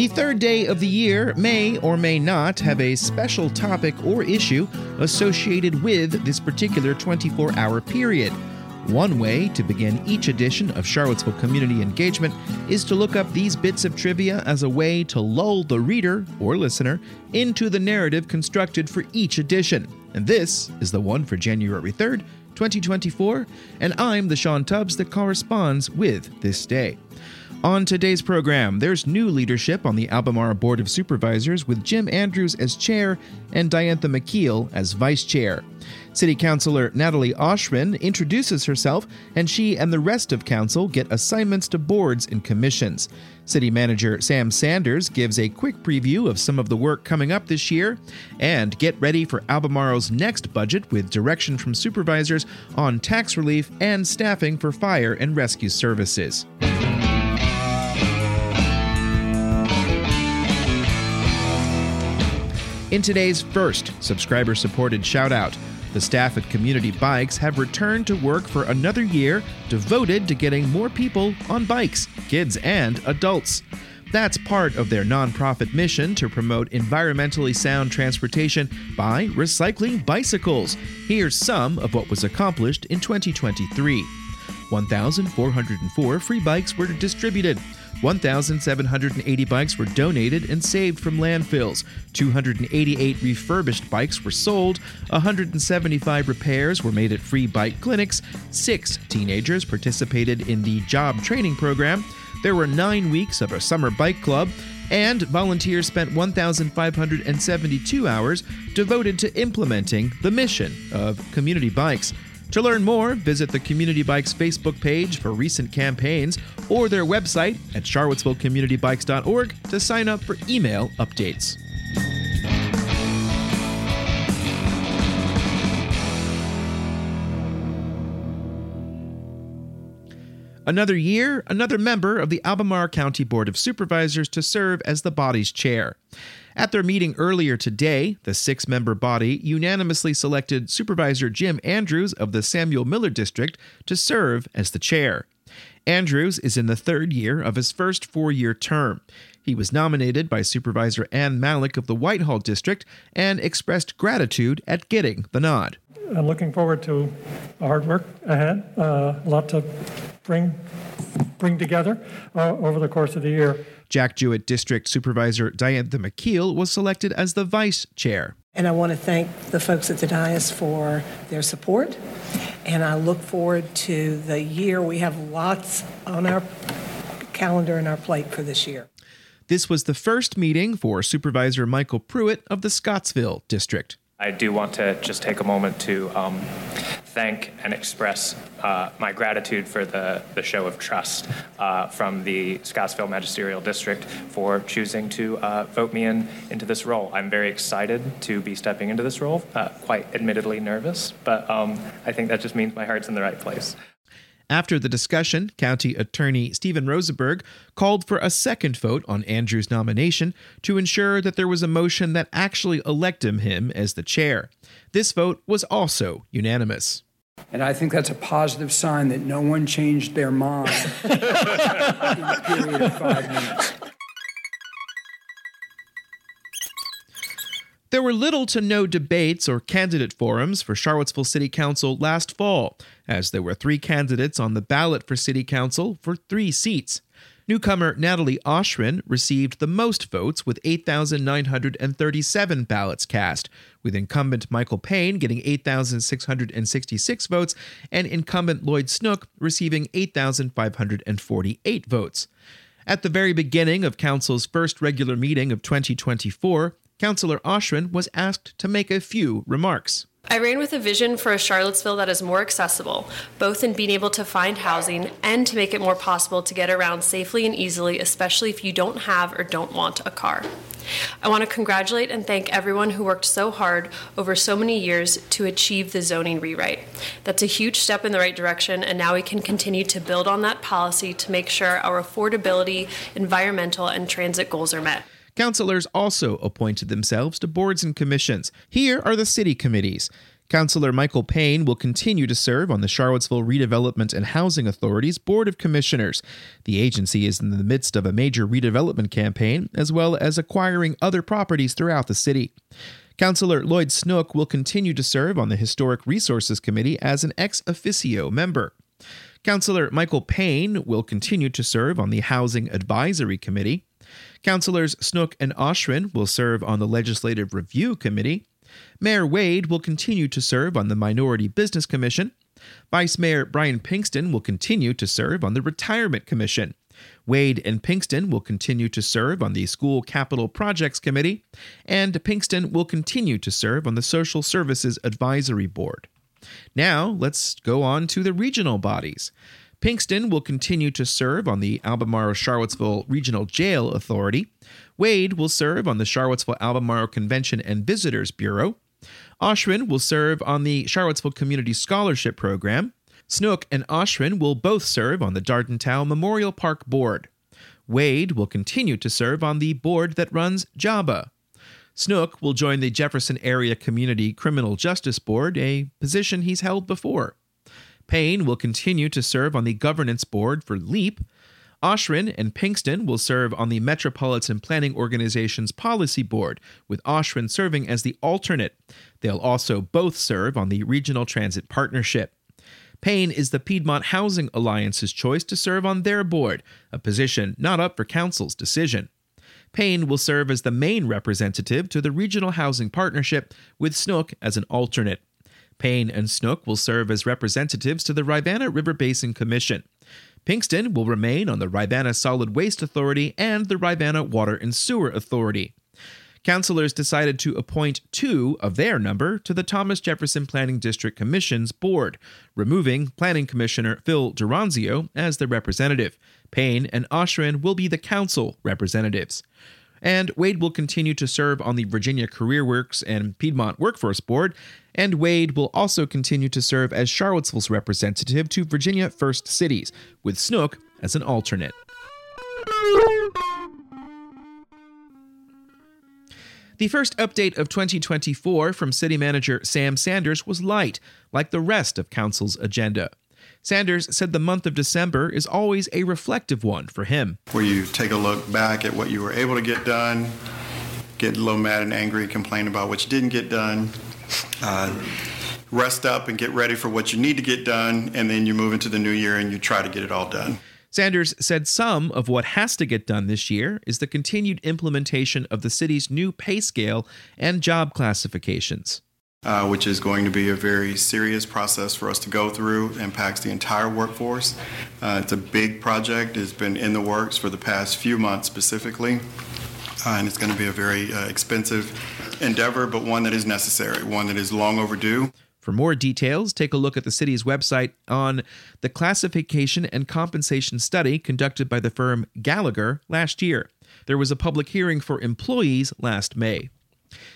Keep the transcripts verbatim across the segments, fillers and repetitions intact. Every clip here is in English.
The third day of the year may or may not have a special topic or issue associated with this particular twenty-four hour period. One way to begin each edition of Charlottesville Community Engagement is to look up these bits of trivia as a way to lull the reader or listener into the narrative constructed for each edition. And this is the one for January third, twenty twenty-four, and I'm the Sean Tubbs that corresponds with this day. On today's program, there's new leadership on the Albemarle Board of Supervisors with Jim Andrews as chair and Diantha McKeel as vice chair. City Councilor Natalie Oschrin introduces herself, and she and the rest of council get assignments to boards and commissions. City Manager Sam Sanders gives a quick preview of some of the work coming up this year, and get ready for Albemarle's next budget with direction from supervisors on tax relief and staffing for fire and rescue services. In today's first subscriber-supported shout-out, the staff at Community Bikes have returned to work for another year devoted to getting more people on bikes, kids and adults. That's part of their nonprofit mission to promote environmentally sound transportation by recycling bicycles. Here's some of what was accomplished in twenty twenty-three. one thousand four hundred four free bikes were distributed. one thousand seven hundred eighty bikes were donated and saved from landfills. two hundred eighty-eight refurbished bikes were sold. one hundred seventy-five repairs were made at free bike clinics. Six teenagers participated in the job training program. There were nine weeks of a summer bike club. And volunteers spent one thousand five hundred seventy-two hours devoted to implementing the mission of Community Bikes. To learn more, visit the Community Bikes Facebook page for recent campaigns or their website at charlottesville community bikes dot org to sign up for email updates. Another year, another member of the Albemarle County Board of Supervisors to serve as the body's chair. At their meeting earlier today, the six-member body unanimously selected Supervisor Jim Andrews of the Samuel Miller District to serve as the chair. Andrews is in the third year of his first four-year term. He was nominated by Supervisor Ann Mallek of the Whitehall District and expressed gratitude at getting the nod. I'm looking forward to hard work ahead, uh, a lot to bring bring together uh, over the course of the year. Jack Jewett District Supervisor Diantha McKeel was selected as the vice chair. And I want to thank the folks at the dais for their support, and I look forward to the year. We have lots on our calendar and our plate for this year. This was the first meeting for Supervisor Michael Pruitt of the Scottsville District. I do want to just take a moment to um, thank and express uh, my gratitude for the, the show of trust uh, from the Scottsville Magisterial District for choosing to uh, vote me in into this role. I'm very excited to be stepping into this role, uh, quite admittedly nervous, but um, I think that just means my heart's in the right place. After the discussion, County Attorney Steven Rosenberg called for a second vote on Andrews' nomination to ensure that there was a motion that actually elected him as the chair. This vote was also unanimous. And I think that's a positive sign that no one changed their mind in a period of five minutes. There were little to no debates or candidate forums for Charlottesville City Council last fall, as there were three candidates on the ballot for City Council for three seats. Newcomer Natalie Oschrin received the most votes with eight thousand nine hundred thirty-seven ballots cast, with incumbent Michael Payne getting eight thousand six hundred sixty-six votes and incumbent Lloyd Snook receiving eight thousand five hundred forty-eight votes. At the very beginning of Council's first regular meeting of twenty twenty-four, Councilor Oschrin was asked to make a few remarks. I ran with a vision for a Charlottesville that is more accessible, both in being able to find housing and to make it more possible to get around safely and easily, especially if you don't have or don't want a car. I want to congratulate and thank everyone who worked so hard over so many years to achieve the zoning rewrite. That's a huge step in the right direction, and now we can continue to build on that policy to make sure our affordability, environmental, and transit goals are met. Councilors also appointed themselves to boards and commissions. Here are the city committees. Councilor Michael Payne will continue to serve on the Charlottesville Redevelopment and Housing Authority's Board of Commissioners. The agency is in the midst of a major redevelopment campaign, as well as acquiring other properties throughout the city. Councilor Lloyd Snook will continue to serve on the Historic Resources Committee as an ex officio member. Councilor Michael Payne will continue to serve on the Housing Advisory Committee. Councilors Snook and Oschrin will serve on the Legislative Review Committee. Mayor Wade will continue to serve on the Minority Business Commission. Vice Mayor Brian Pinkston will continue to serve on the Retirement Commission. Wade and Pinkston will continue to serve on the School Capital Projects Committee, and Pinkston will continue to serve on the Social Services Advisory Board. Now, let's go on to the regional bodies. Pinkston will continue to serve on the Albemarle-Charlottesville Regional Jail Authority. Wade will serve on the Charlottesville-Albemarle Convention and Visitors Bureau. Oschrin will serve on the Charlottesville Community Scholarship Program. Snook and Oschrin will both serve on the Darden Town Memorial Park Board. Wade will continue to serve on the board that runs JABA. Snook will join the Jefferson Area Community Criminal Justice Board, a position he's held before. Payne will continue to serve on the Governance Board for LEAP. Oschrin and Pinkston will serve on the Metropolitan Planning Organization's Policy Board, with Oschrin serving as the alternate. They'll also both serve on the Regional Transit Partnership. Payne is the Piedmont Housing Alliance's choice to serve on their board, a position not up for council's decision. Payne will serve as the main representative to the Regional Housing Partnership, with Snook as an alternate. Payne and Snook will serve as representatives to the Rivanna River Basin Commission. Pinkston will remain on the Rivanna Solid Waste Authority and the Rivanna Water and Sewer Authority. Councilors decided to appoint two of their number to the Thomas Jefferson Planning District Commission's board, removing Planning Commissioner Phil Duranzio as the representative. Payne and Oschrin will be the council representatives. And Wade will continue to serve on the Virginia CareerWorks and Piedmont Workforce Board, and Wade will also continue to serve as Charlottesville's representative to Virginia First Cities, with Snook as an alternate. The first update of twenty twenty-four from City Manager Sam Sanders was light, like the rest of Council's agenda. Sanders said the month of December is always a reflective one for him. Where you take a look back at what you were able to get done, get a little mad and angry, complain about what you didn't get done, uh, rest up and get ready for what you need to get done, and then you move into the new year and you try to get it all done. Sanders said some of what has to get done this year is the continued implementation of the city's new pay scale and job classifications. Uh, which is going to be a very serious process for us to go through. Impacts the entire workforce. Uh, it's a big project. It's been in the works for the past few months specifically, uh, and it's going to be a very uh, expensive endeavor, but one that is necessary, one that is long overdue. For more details, take a look at the city's website on the classification and compensation study conducted by the firm Gallagher last year. There was a public hearing for employees last May.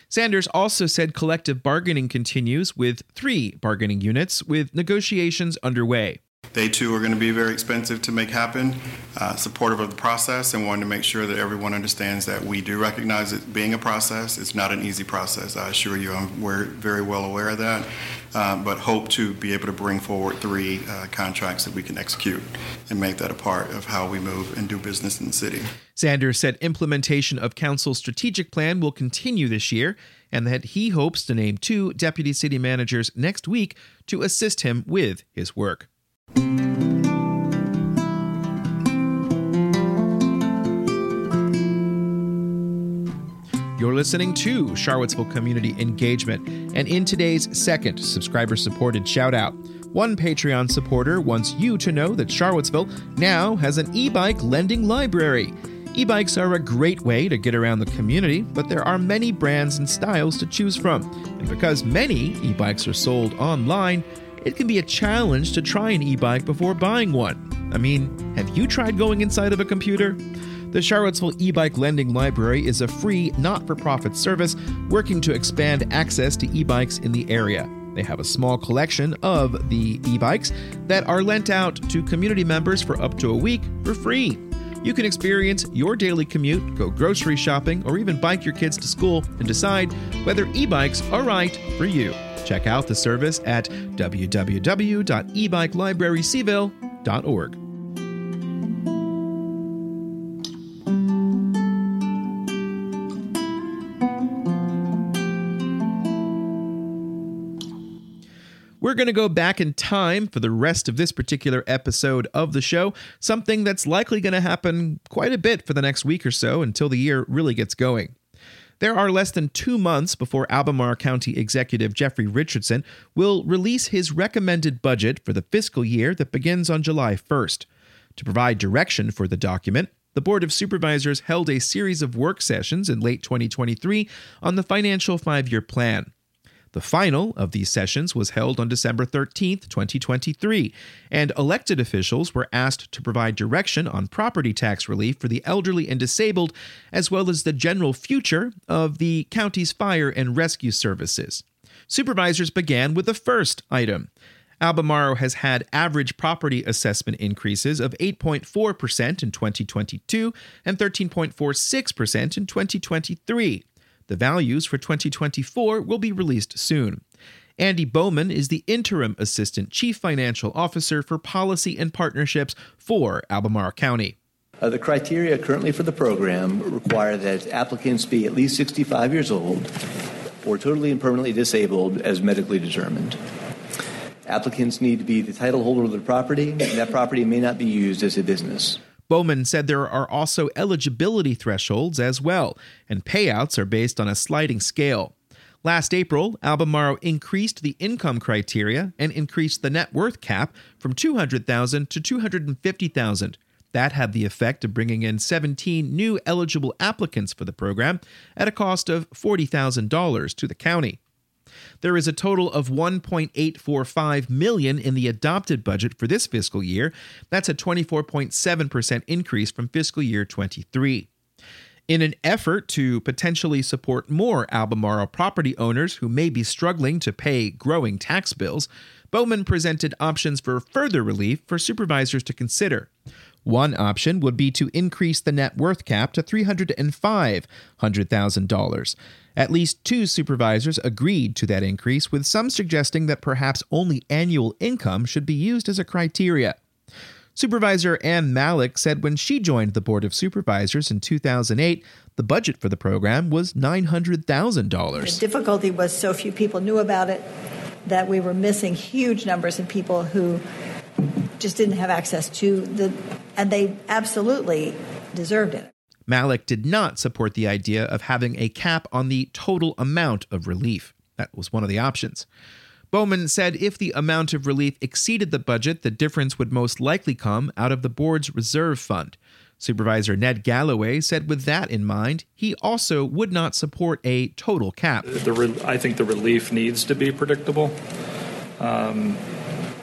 Sanders also said collective bargaining continues with three bargaining units with negotiations underway. They, too, are going to be very expensive to make happen, uh, supportive of the process, and wanting to make sure that everyone understands that we do recognize it being a process. It's not an easy process. I assure you I'm we're very well aware of that, uh, but hope to be able to bring forward three uh, contracts that we can execute and make that a part of how we move and do business in the city. Sanders said implementation of council's strategic plan will continue this year and that he hopes to name two deputy city managers next week to assist him with his work. You're listening to Charlottesville Community Engagement, and in today's second subscriber-supported shout-out, one Patreon supporter wants you to know that Charlottesville now has an e-bike lending library. E-bikes are a great way to get around the community, but there are many brands and styles to choose from, and because many e-bikes are sold online, it can be a challenge to try an e-bike before buying one. I mean, have you tried going inside of a computer? The Charlottesville E-Bike Lending Library is a free, not-for-profit service working to expand access to e-bikes in the area. They have a small collection of the e-bikes that are lent out to community members for up to a week for free. You can experience your daily commute, go grocery shopping, or even bike your kids to school and decide whether e-bikes are right for you. Check out the service at w w w dot e bike library seville dot org. We're going to go back in time for the rest of this particular episode of the show, something that's likely going to happen quite a bit for the next week or so until the year really gets going. There are less than two months before Albemarle County Executive Jeffrey Richardson will release his recommended budget for the fiscal year that begins on July first. To provide direction for the document, the Board of Supervisors held a series of work sessions in late twenty twenty-three on the financial five-year plan. The final of these sessions was held on December thirteenth, twenty twenty-three, and elected officials were asked to provide direction on property tax relief for the elderly and disabled, as well as the general future of the county's fire and rescue services. Supervisors began with the first item. Albemarle has had average property assessment increases of eight point four percent in twenty twenty-two and thirteen point four six percent in twenty twenty-three. The values for twenty twenty-four will be released soon. Andy Bowman is the Interim Assistant Chief Financial Officer for Policy and Partnerships for Albemarle County. Uh, the criteria currently for the program require that applicants be at least sixty-five years old or totally and permanently disabled as medically determined. Applicants need to be the title holder of the property, and that property may not be used as a business. Bowman said there are also eligibility thresholds as well, and payouts are based on a sliding scale. Last April, Albemarle increased the income criteria and increased the net worth cap from two hundred thousand dollars to two hundred fifty thousand dollars. That had the effect of bringing in seventeen new eligible applicants for the program at a cost of forty thousand dollars to the county. There is a total of one point eight four five million dollars in the adopted budget for this fiscal year. That's a twenty-four point seven percent increase from fiscal year twenty-three. In an effort to potentially support more Albemarle property owners who may be struggling to pay growing tax bills, Bowman presented options for further relief for supervisors to consider. One option would be to increase the net worth cap to three hundred five hundred thousand dollars. At least two supervisors agreed to that increase, with some suggesting that perhaps only annual income should be used as a criteria. Supervisor Ann Mallek said when she joined the Board of Supervisors in two thousand eight, the budget for the program was nine hundred thousand dollars. The difficulty was so few people knew about it that we were missing huge numbers of people who just didn't have access to the, and they absolutely deserved it. Mallek did not support the idea of having a cap on the total amount of relief. That was one of the options. Bowman said if the amount of relief exceeded the budget, the difference would most likely come out of the board's reserve fund. Supervisor Ned Galloway said with that in mind, he also would not support a total cap. The re- I think the relief needs to be predictable. Um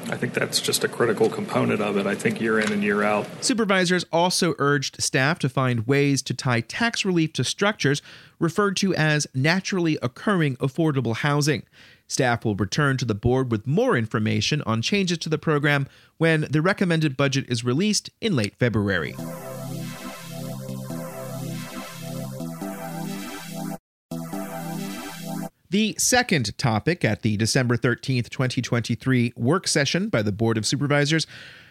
I think that's just a critical component of it, I think, year in and year out. Supervisors also urged staff to find ways to tie tax relief to structures referred to as naturally occurring affordable housing. Staff will return to the board with more information on changes to the program when the recommended budget is released in late February. The second topic at the December thirteenth, twenty twenty-three work session by the Board of Supervisors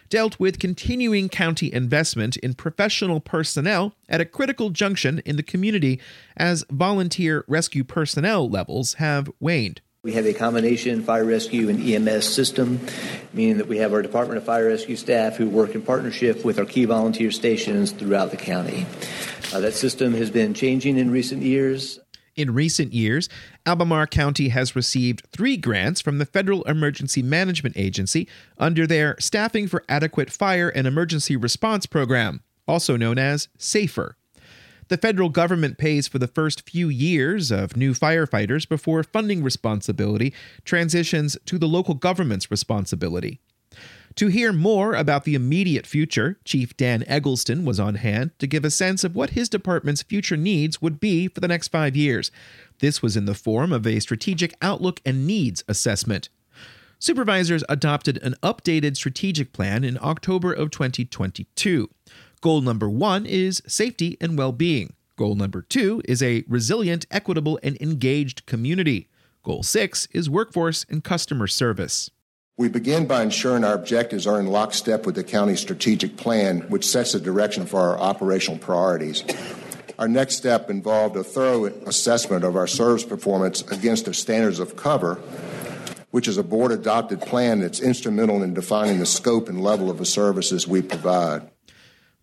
dealt with continuing county investment in professional personnel at a critical junction in the community as volunteer rescue personnel levels have waned. We have a combination fire rescue and E M S system, meaning that we have our Department of Fire Rescue staff who work in partnership with our key volunteer stations throughout the county. Uh, that system has been changing in recent years. In recent years, Albemarle County has received three grants from the Federal Emergency Management Agency under their Staffing for Adequate Fire and Emergency Response Program, also known as SAFER. The federal government pays for the first few years of new firefighters before funding responsibility transitions to the local government's responsibility. To hear more about the immediate future, Chief Dan Eggleston was on hand to give a sense of what his department's future needs would be for the next five years. This was in the form of a strategic outlook and needs assessment. Supervisors adopted an updated strategic plan in October of twenty twenty-two. Goal number one is safety and well-being. Goal number two is a resilient, equitable, and engaged community. Goal six is workforce and customer service. We begin by ensuring our objectives are in lockstep with the county's strategic plan, which sets the direction for our operational priorities. Our next step involved a thorough assessment of our service performance against the standards of cover, which is a board-adopted plan that's instrumental in defining the scope and level of the services we provide.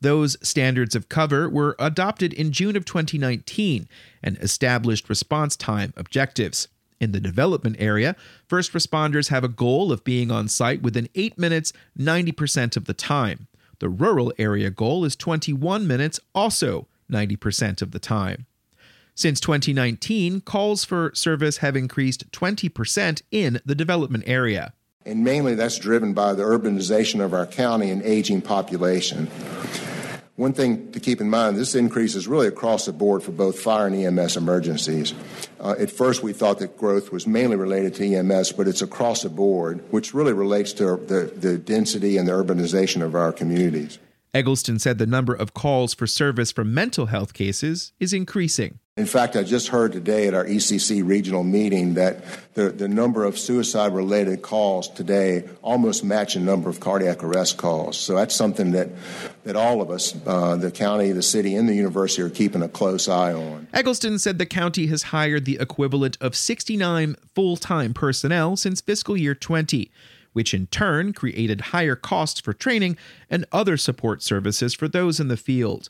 Those standards of cover were adopted in June of twenty nineteen and established response time objectives. In the development area, first responders have a goal of being on site within eight minutes, ninety percent of the time. The rural area goal is twenty-one minutes, also ninety percent of the time. Since twenty nineteen, calls for service have increased twenty percent in the development area. And mainly that's driven by the urbanization of our county and aging population. One thing to keep in mind, this increase is really across the board for both fire and E M S emergencies. Uh, at first, we thought that growth was mainly related to E M S, but it's across the board, which really relates to the, the density and the urbanization of our communities. Eggleston said the number of calls for service for mental health cases is increasing. In fact, I just heard today at our E C C regional meeting that the, the number of suicide-related calls today almost match the number of cardiac arrest calls. So that's something that, that all of us, uh, the county, the city, and the university are keeping a close eye on. Eggleston said the county has hired the equivalent of sixty-nine full-time personnel since fiscal year twenty, which in turn created higher costs for training and other support services for those in the field.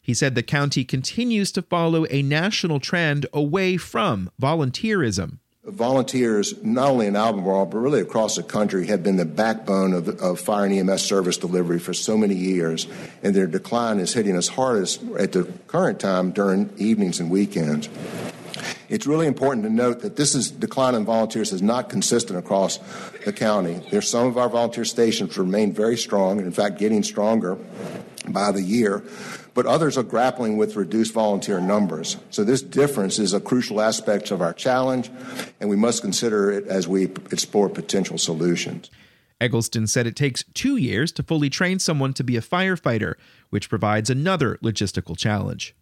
He said the county continues to follow a national trend away from volunteerism. Volunteers, not only in Albemarle, but really across the country, have been the backbone of, of fire and E M S service delivery for so many years, and their decline is hitting us hardest at the current time during evenings and weekends. It's really important to note that this is, decline in volunteers is not consistent across the county. There's some of our volunteer stations remain very strong, and in fact getting stronger by the year, but others are grappling with reduced volunteer numbers. So this difference is a crucial aspect of our challenge, and we must consider it as we explore potential solutions. Eggleston said it takes two years to fully train someone to be a firefighter, which provides another logistical challenge.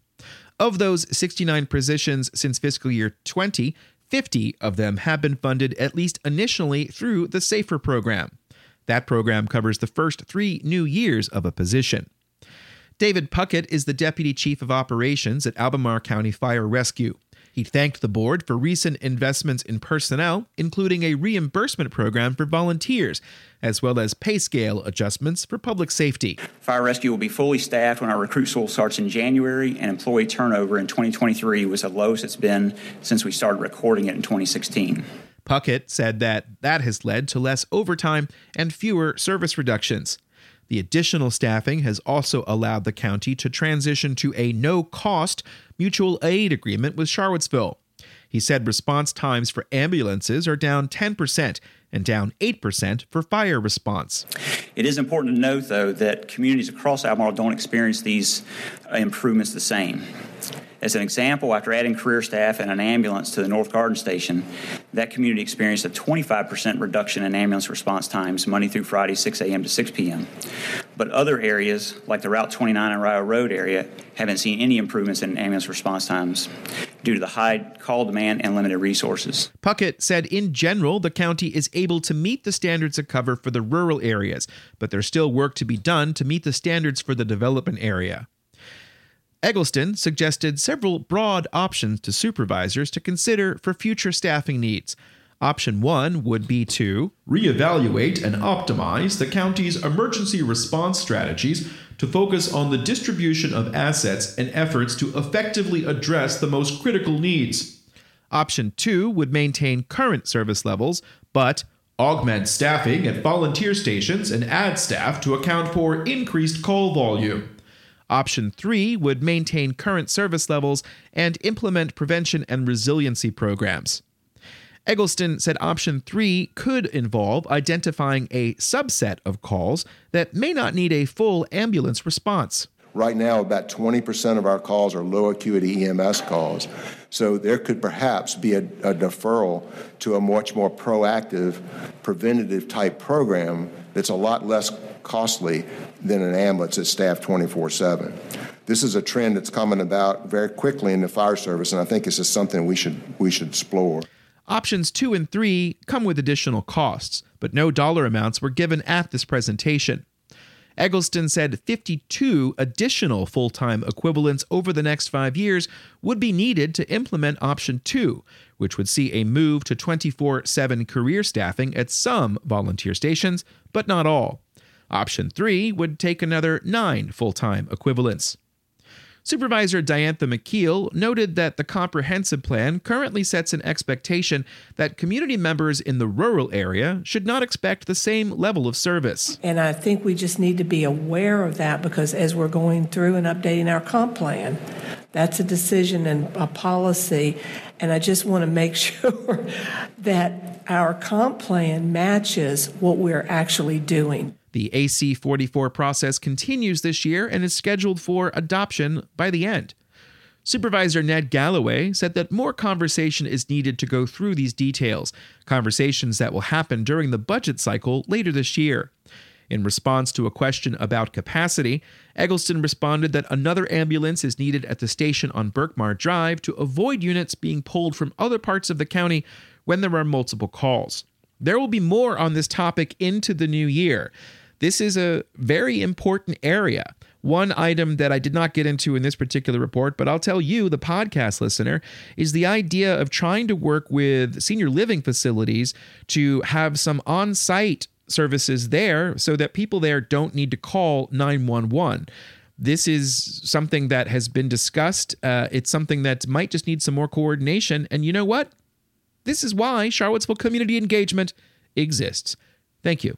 Of those sixty-nine positions since fiscal year twenty, fifty of them have been funded at least initially through the SAFER program. That program covers the first three new years of a position. David Puckett is the Deputy Chief of Operations at Albemarle County Fire Rescue. He thanked the board for recent investments in personnel, including a reimbursement program for volunteers, as well as pay scale adjustments for public safety. Fire Rescue will be fully staffed when our recruit school starts in January, and employee turnover in twenty twenty-three was the lowest it's been since we started recording it in twenty sixteen. Puckett said that that has led to less overtime and fewer service reductions. The additional staffing has also allowed the county to transition to a no-cost mutual aid agreement with Charlottesville. He said response times for ambulances are down ten percent and down eight percent for fire response. It is important to note, though, that communities across Albemarle don't experience these improvements the same. As an example, after adding career staff and an ambulance to the North Garden Station, that community experienced a twenty-five percent reduction in ambulance response times Monday through Friday, six a.m. to six p.m. But other areas, like the Route twenty-nine and Rio Road area, haven't seen any improvements in ambulance response times due to the high call demand and limited resources. Puckett said in general, the county is able to meet the standards of cover for the rural areas, but there's still work to be done to meet the standards for the development area. Eggleston suggested several broad options to supervisors to consider for future staffing needs. Option one would be to reevaluate and optimize the county's emergency response strategies to focus on the distribution of assets and efforts to effectively address the most critical needs. Option two would maintain current service levels, but augment staffing at volunteer stations and add staff to account for increased call volume. Option three would maintain current service levels and implement prevention and resiliency programs. Eggleston said option three could involve identifying a subset of calls that may not need a full ambulance response. Right now, about twenty percent of our calls are low acuity E M S calls. So there could perhaps be a, a deferral to a much more proactive, preventative type program that's a lot less costly than an ambulance that's staffed twenty-four seven. This is a trend that's coming about very quickly in the fire service, and I think this is something we should we should explore. Options two and three come with additional costs, but no dollar amounts were given at this presentation. Eggleston said fifty-two additional full-time equivalents over the next five years would be needed to implement option two, which would see a move to twenty-four seven career staffing at some volunteer stations, but not all. Option three would take another nine full-time equivalents. Supervisor Diantha McKeel noted that the comprehensive plan currently sets an expectation that community members in the rural area should not expect the same level of service. And I think we just need to be aware of that, because as we're going through and updating our comp plan, that's a decision and a policy. And I just want to make sure that our comp plan matches what we're actually doing. The A C forty-four process continues this year and is scheduled for adoption by the end. Supervisor Ned Galloway said that more conversation is needed to go through these details, conversations that will happen during the budget cycle later this year. In response to a question about capacity, Eggleston responded that another ambulance is needed at the station on Berkmar Drive to avoid units being pulled from other parts of the county when there are multiple calls. There will be more on this topic into the new year. This is a very important area. One item that I did not get into in this particular report, but I'll tell you, the podcast listener, is the idea of trying to work with senior living facilities to have some on-site services there so that people there don't need to call nine one one. This is something that has been discussed. Uh, it's something that might just need some more coordination. And you know what? This is why Charlottesville Community Engagement exists. Thank you.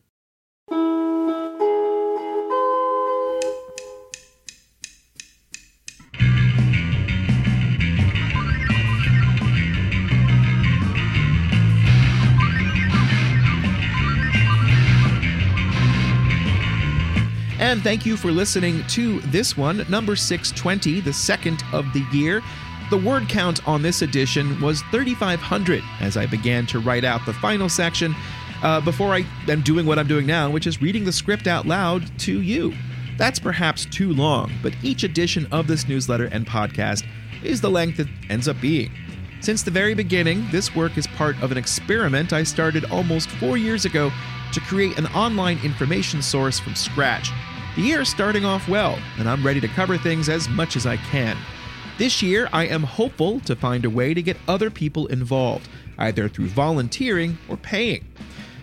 And thank you for listening to this one, number six twenty, the second of the year. The word count on this edition was thirty-five hundred as I began to write out the final section uh, before I am doing what I'm doing now, which is reading the script out loud to you. That's perhaps too long, but each edition of this newsletter and podcast is the length it ends up being. Since the very beginning, this work is part of an experiment I started almost four years ago to create an online information source from scratch. The year is starting off well, and I'm ready to cover things as much as I can. This year, I am hopeful to find a way to get other people involved, either through volunteering or paying.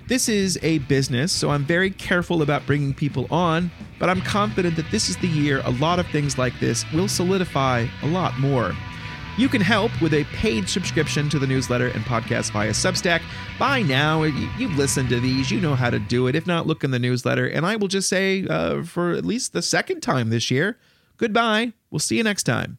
This is a business, so I'm very careful about bringing people on, but I'm confident that this is the year a lot of things like this will solidify a lot more. You can help with a paid subscription to the newsletter and podcast via Substack. By now, you've listened to these. You know how to do it. If not, look in the newsletter. And I will just say, uh, for at least the second time this year, goodbye. We'll see you next time.